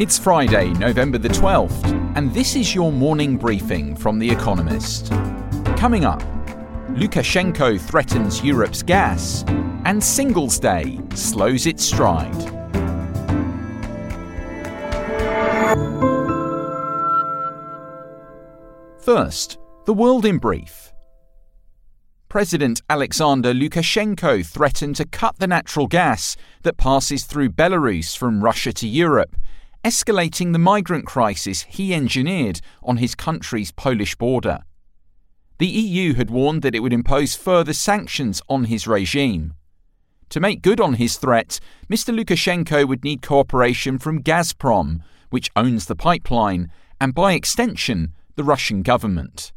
It's Friday, November the 12th, and this is your morning briefing from The Economist. Coming up, Lukashenko threatens Europe's gas, and Singles Day slows its stride. First, the world in brief. President Alexander Lukashenko threatened to cut the natural gas that passes through Belarus from Russia to Europe, escalating the migrant crisis he engineered on his country's Polish border. The EU had warned that it would impose further sanctions on his regime. To make good on his threat, Mr. Lukashenko would need cooperation from Gazprom, which owns the pipeline, and by extension, the Russian government.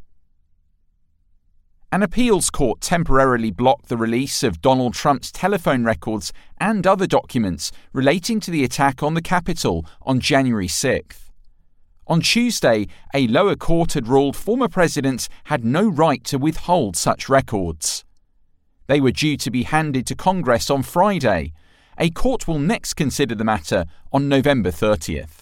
An appeals court temporarily blocked the release of Donald Trump's telephone records and other documents relating to the attack on the Capitol on January 6th. On Tuesday, a lower court had ruled former presidents had no right to withhold such records. They were due to be handed to Congress on Friday. A court will next consider the matter on November 30th.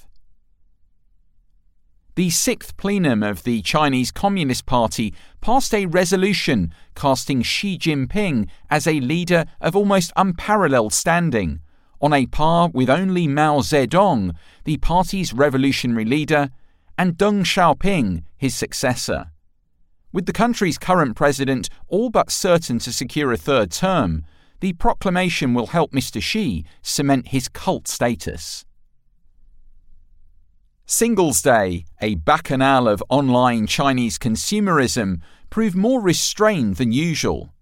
The sixth plenum of the Chinese Communist Party passed a resolution casting Xi Jinping as a leader of almost unparalleled standing, on a par with only Mao Zedong, the party's revolutionary leader, and Deng Xiaoping, his successor. With the country's current president all but certain to secure a third term, the proclamation will help Mr. Xi cement his cult status. Singles Day, a bacchanal of online Chinese consumerism, proved more restrained than usual.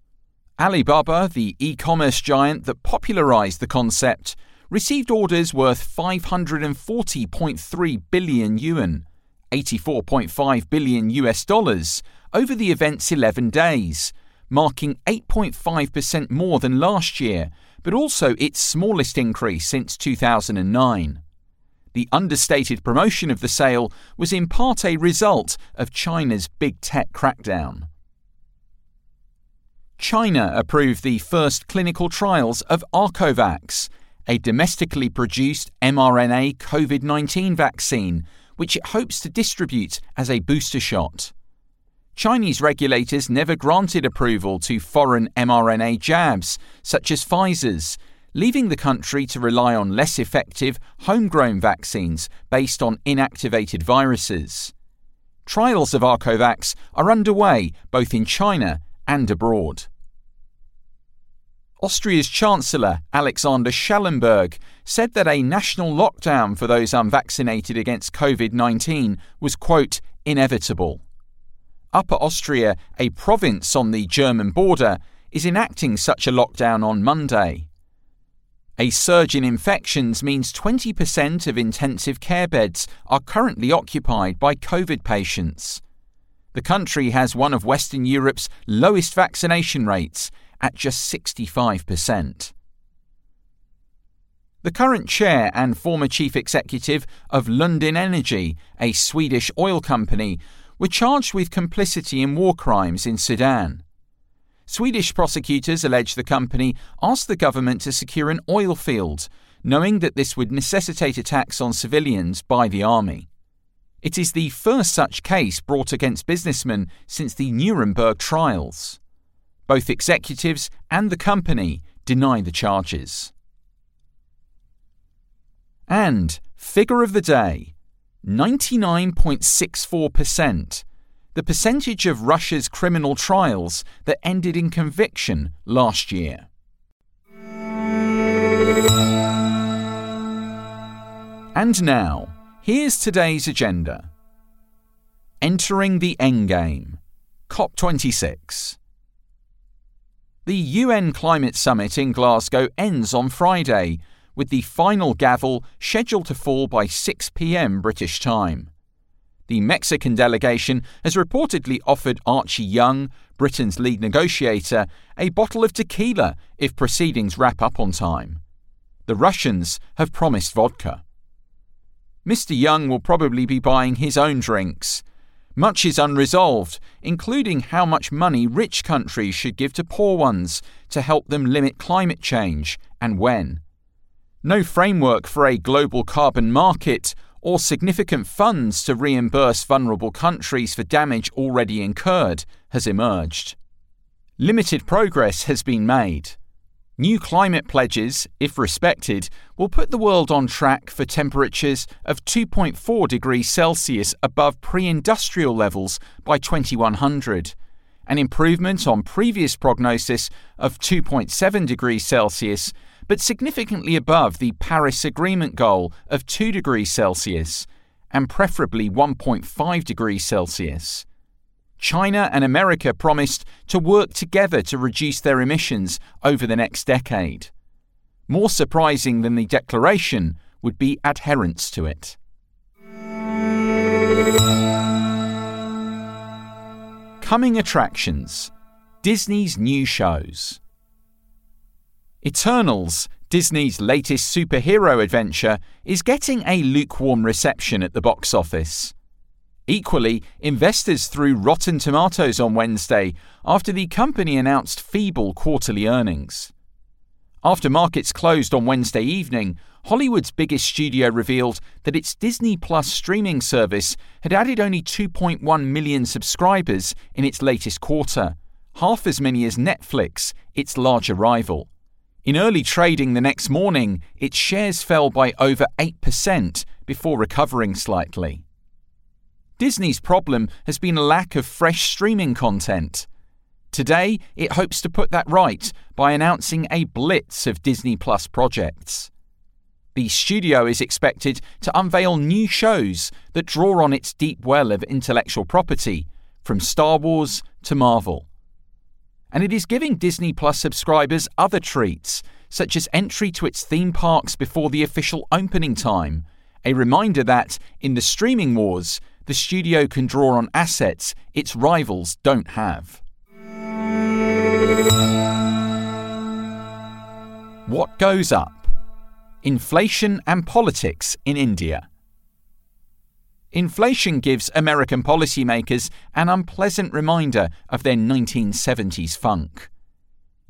Alibaba, the e-commerce giant that popularized the concept, received orders worth 540.3 billion yuan, $84.5 billion, over the event's 11 days, marking 8.5% more than last year, but also its smallest increase since 2009. The understated promotion of the sale was in part a result of China's big tech crackdown. China approved the first clinical trials of Arcovax, a domestically produced mRNA COVID-19 vaccine, which it hopes to distribute as a booster shot. Chinese regulators never granted approval to foreign mRNA jabs, such as Pfizer's, leaving the country to rely on less effective, homegrown vaccines based on inactivated viruses. Trials of Arcovax are underway both in China and abroad. Austria's Chancellor, Alexander Schallenberg, said that a national lockdown for those unvaccinated against COVID-19 was, quote, inevitable. Upper Austria, a province on the German border, is enacting such a lockdown on Monday. A surge in infections means 20% of intensive care beds are currently occupied by COVID patients. The country has one of Western Europe's lowest vaccination rates, at just 65%. The current chair and former chief executive of Lundin Energy, a Swedish oil company, were charged with complicity in war crimes in Sudan. Swedish prosecutors allege the company asked the government to secure an oil field, knowing that this would necessitate attacks on civilians by the army. It is the first such case brought against businessmen since the Nuremberg trials. Both executives and the company deny the charges. And figure of the day, 99.64%. the percentage of Russia's criminal trials that ended in conviction last year. And now, here's today's agenda. Entering the Endgame, COP26. The UN Climate Summit in Glasgow ends on Friday, with the final gavel scheduled to fall by 6 p.m. British time. The Mexican delegation has reportedly offered Archie Young, Britain's lead negotiator, a bottle of tequila if proceedings wrap up on time. The Russians have promised vodka. Mr. Young will probably be buying his own drinks. Much is unresolved, including how much money rich countries should give to poor ones to help them limit climate change, and when. No framework for a global carbon market or significant funds to reimburse vulnerable countries for damage already incurred has emerged. Limited progress has been made. New climate pledges, if respected, will put the world on track for temperatures of 2.4 degrees Celsius above pre-industrial levels by 2100, an improvement on previous prognosis of 2.7 degrees Celsius, but significantly above the Paris Agreement goal of 2 degrees Celsius, and preferably 1.5 degrees Celsius. China and America promised to work together to reduce their emissions over the next decade. More surprising than the declaration would be adherence to it. Coming attractions: Disney's new shows. Eternals, Disney's latest superhero adventure, is getting a lukewarm reception at the box office. Equally, investors threw Rotten Tomatoes on Wednesday after the company announced feeble quarterly earnings. After markets closed on Wednesday evening, Hollywood's biggest studio revealed that its Disney Plus streaming service had added only 2.1 million subscribers in its latest quarter, half as many as Netflix, its larger rival. In early trading the next morning, its shares fell by over 8% before recovering slightly. Disney's problem has been a lack of fresh streaming content. Today, it hopes to put that right by announcing a blitz of Disney Plus projects. The studio is expected to unveil new shows that draw on its deep well of intellectual property, from Star Wars to Marvel. And it is giving Disney Plus subscribers other treats, such as entry to its theme parks before the official opening time, a reminder that, in the streaming wars, the studio can draw on assets its rivals don't have. What goes up? Inflation and politics in India. Inflation gives American policymakers an unpleasant reminder of their 1970s funk.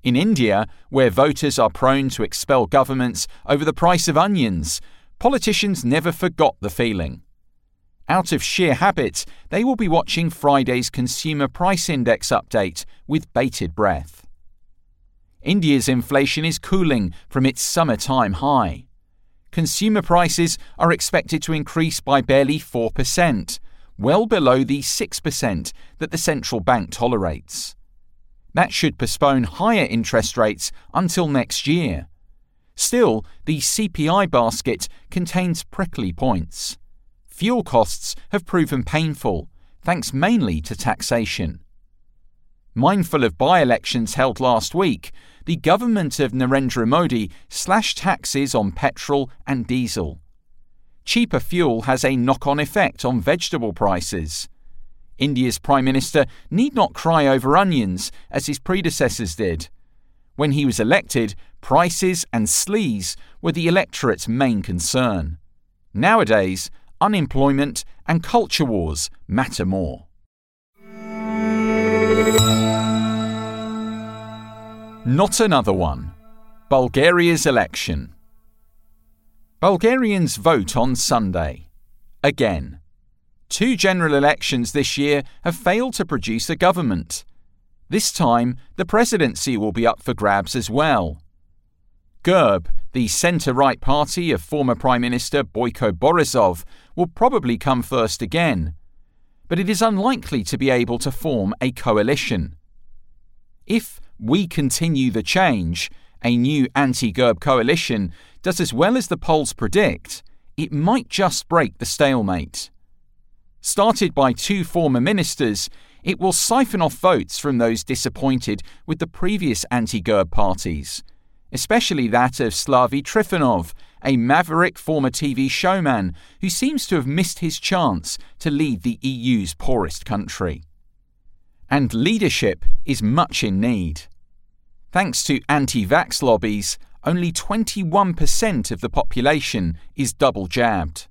In India, where voters are prone to expel governments over the price of onions, politicians never forgot the feeling. Out of sheer habit, they will be watching Friday's Consumer Price Index update with bated breath. India's inflation is cooling from its summertime high. Consumer prices are expected to increase by barely 4%, well below the 6% that the central bank tolerates. That should postpone higher interest rates until next year. Still, the CPI basket contains prickly points. Fuel costs have proven painful, thanks mainly to taxation. Mindful of by-elections held last week, the government of Narendra Modi slashed taxes on petrol and diesel. Cheaper fuel has a knock-on effect on vegetable prices. India's Prime Minister need not cry over onions, as his predecessors did. When he was elected, prices and sleaze were the electorate's main concern. Nowadays, unemployment and culture wars matter more. Not another one. Bulgaria's election. Bulgarians vote on Sunday. Again. Two general elections this year have failed to produce a government. This time, the presidency will be up for grabs as well. Gerb, the centre-right party of former Prime Minister Boyko Borisov, will probably come first again, but it is unlikely to be able to form a coalition. If We Continue the Change, a new anti-Gerb coalition, does as well as the polls predict, it might just break the stalemate. Started by two former ministers, it will siphon off votes from those disappointed with the previous anti-Gerb parties, especially that of Slavi Trifonov, a maverick former TV showman who seems to have missed his chance to lead the EU's poorest country. And leadership is much in need. Thanks to anti-vax lobbies, only 21% of the population is double-jabbed.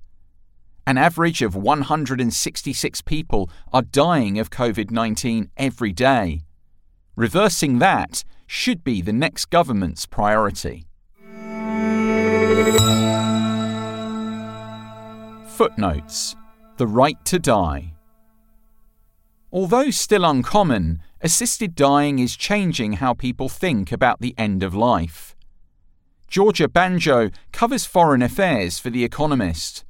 An average of 166 people are dying of COVID-19 every day. Reversing that should be the next government's priority. Footnotes: The Right to Die. Although still uncommon, assisted dying is changing how people think about the end of life. Georgia Banjo covers foreign affairs for The Economist.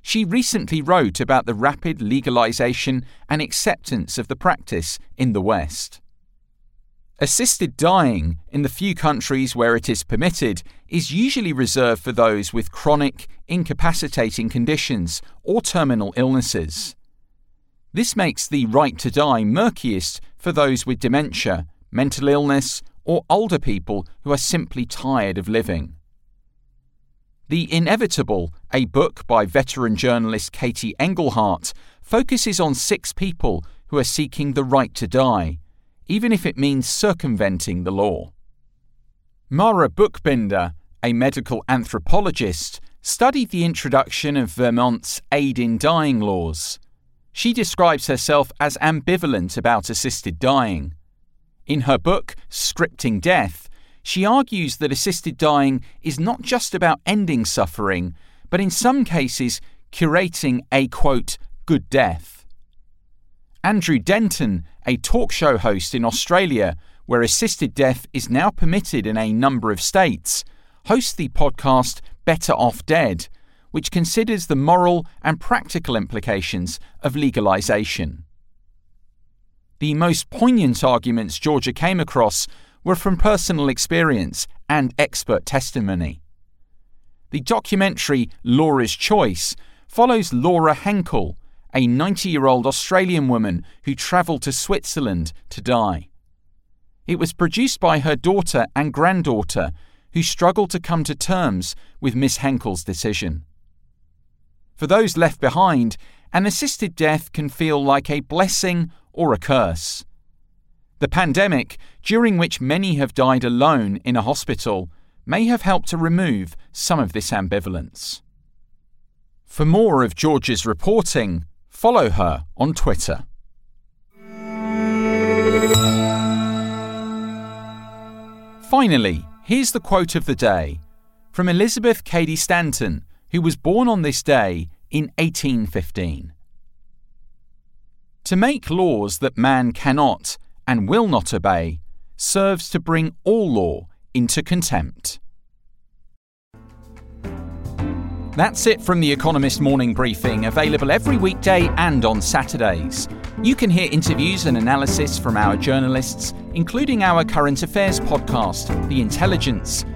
She recently wrote about the rapid legalization and acceptance of the practice in the West. Assisted dying, in the few countries where it is permitted, is usually reserved for those with chronic, incapacitating conditions or terminal illnesses. This makes the right to die murkiest for those with dementia, mental illness, or older people who are simply tired of living. The Inevitable, a book by veteran journalist Katie Engelhart, focuses on 6 people who are seeking the right to die, even if it means circumventing the law. Mara Buchbinder, a medical anthropologist, studied the introduction of Vermont's aid in dying laws. She describes herself as ambivalent about assisted dying. In her book, Scripting Death, she argues that assisted dying is not just about ending suffering, but in some cases curating a, quote, good death. Andrew Denton, a talk show host in Australia, where assisted death is now permitted in a number of states, hosts the podcast Better Off Dead, which considers the moral and practical implications of legalization. The most poignant arguments Georgia came across were from personal experience and expert testimony. The documentary Laura's Choice follows Laura Henkel, a 90-year-old Australian woman who travelled to Switzerland to die. It was produced by her daughter and granddaughter, who struggled to come to terms with Miss Henkel's decision. For those left behind, an assisted death can feel like a blessing or a curse. The pandemic, during which many have died alone in a hospital, may have helped to remove some of this ambivalence. For more of Georgia's reporting, follow her on Twitter. Finally, here's the quote of the day, from Elizabeth Cady Stanton, who was born on this day in 1815. To make laws that man cannot and will not obey serves to bring all law into contempt. That's it from The Economist Morning Briefing, available every weekday and on Saturdays. You can hear interviews and analysis from our journalists, including our current affairs podcast, The Intelligence,